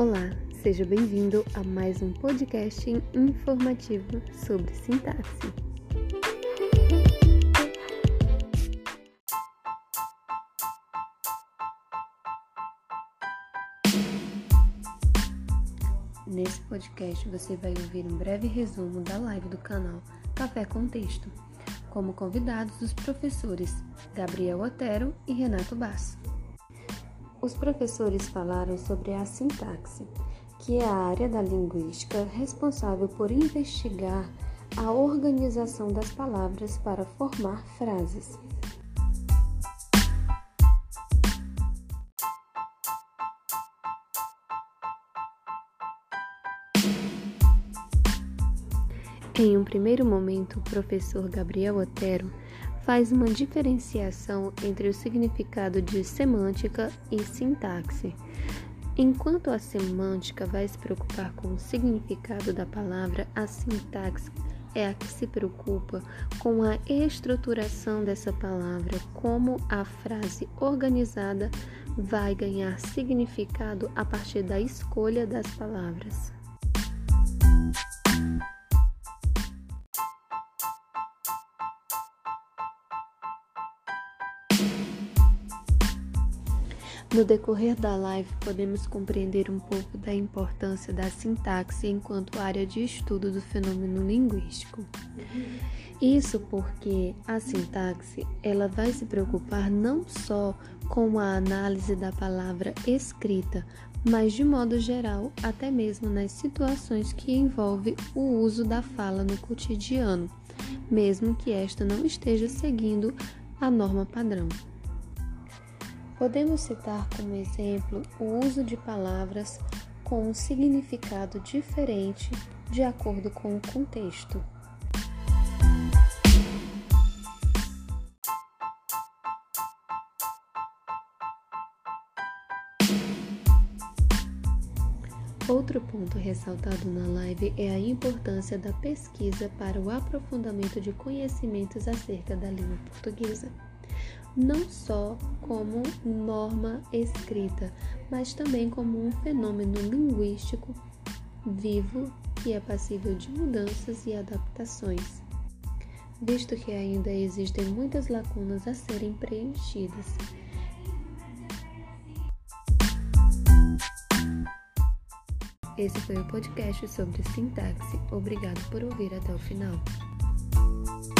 Olá, seja bem-vindo a mais um podcast informativo sobre sintaxe. Nesse podcast você vai ouvir um breve resumo da live do canal Café Contexto, como convidados os professores Gabriel Otero e Renato Basso. Os professores falaram sobre a sintaxe, que é a área da linguística responsável por investigar a organização das palavras para formar frases. Em um primeiro momento, o professor Gabriel Otero faz uma diferenciação entre o significado de semântica e sintaxe. Enquanto a semântica vai se preocupar com o significado da palavra, a sintaxe é a que se preocupa com a estruturação dessa palavra, como a frase organizada vai ganhar significado a partir da escolha das palavras. No decorrer da live, podemos compreender um pouco da importância da sintaxe enquanto área de estudo do fenômeno linguístico. Isso porque a sintaxe ela vai se preocupar não só com a análise da palavra escrita, mas de modo geral, até mesmo nas situações que envolvem o uso da fala no cotidiano, mesmo que esta não esteja seguindo a norma padrão. Podemos citar como exemplo o uso de palavras com um significado diferente de acordo com o contexto. Outro ponto ressaltado na live é a importância da pesquisa para o aprofundamento de conhecimentos acerca da língua portuguesa, não só como norma escrita, mas também como um fenômeno linguístico vivo que é passível de mudanças e adaptações, visto que ainda existem muitas lacunas a serem preenchidas. Esse foi o podcast sobre sintaxe. Obrigado por ouvir até o final.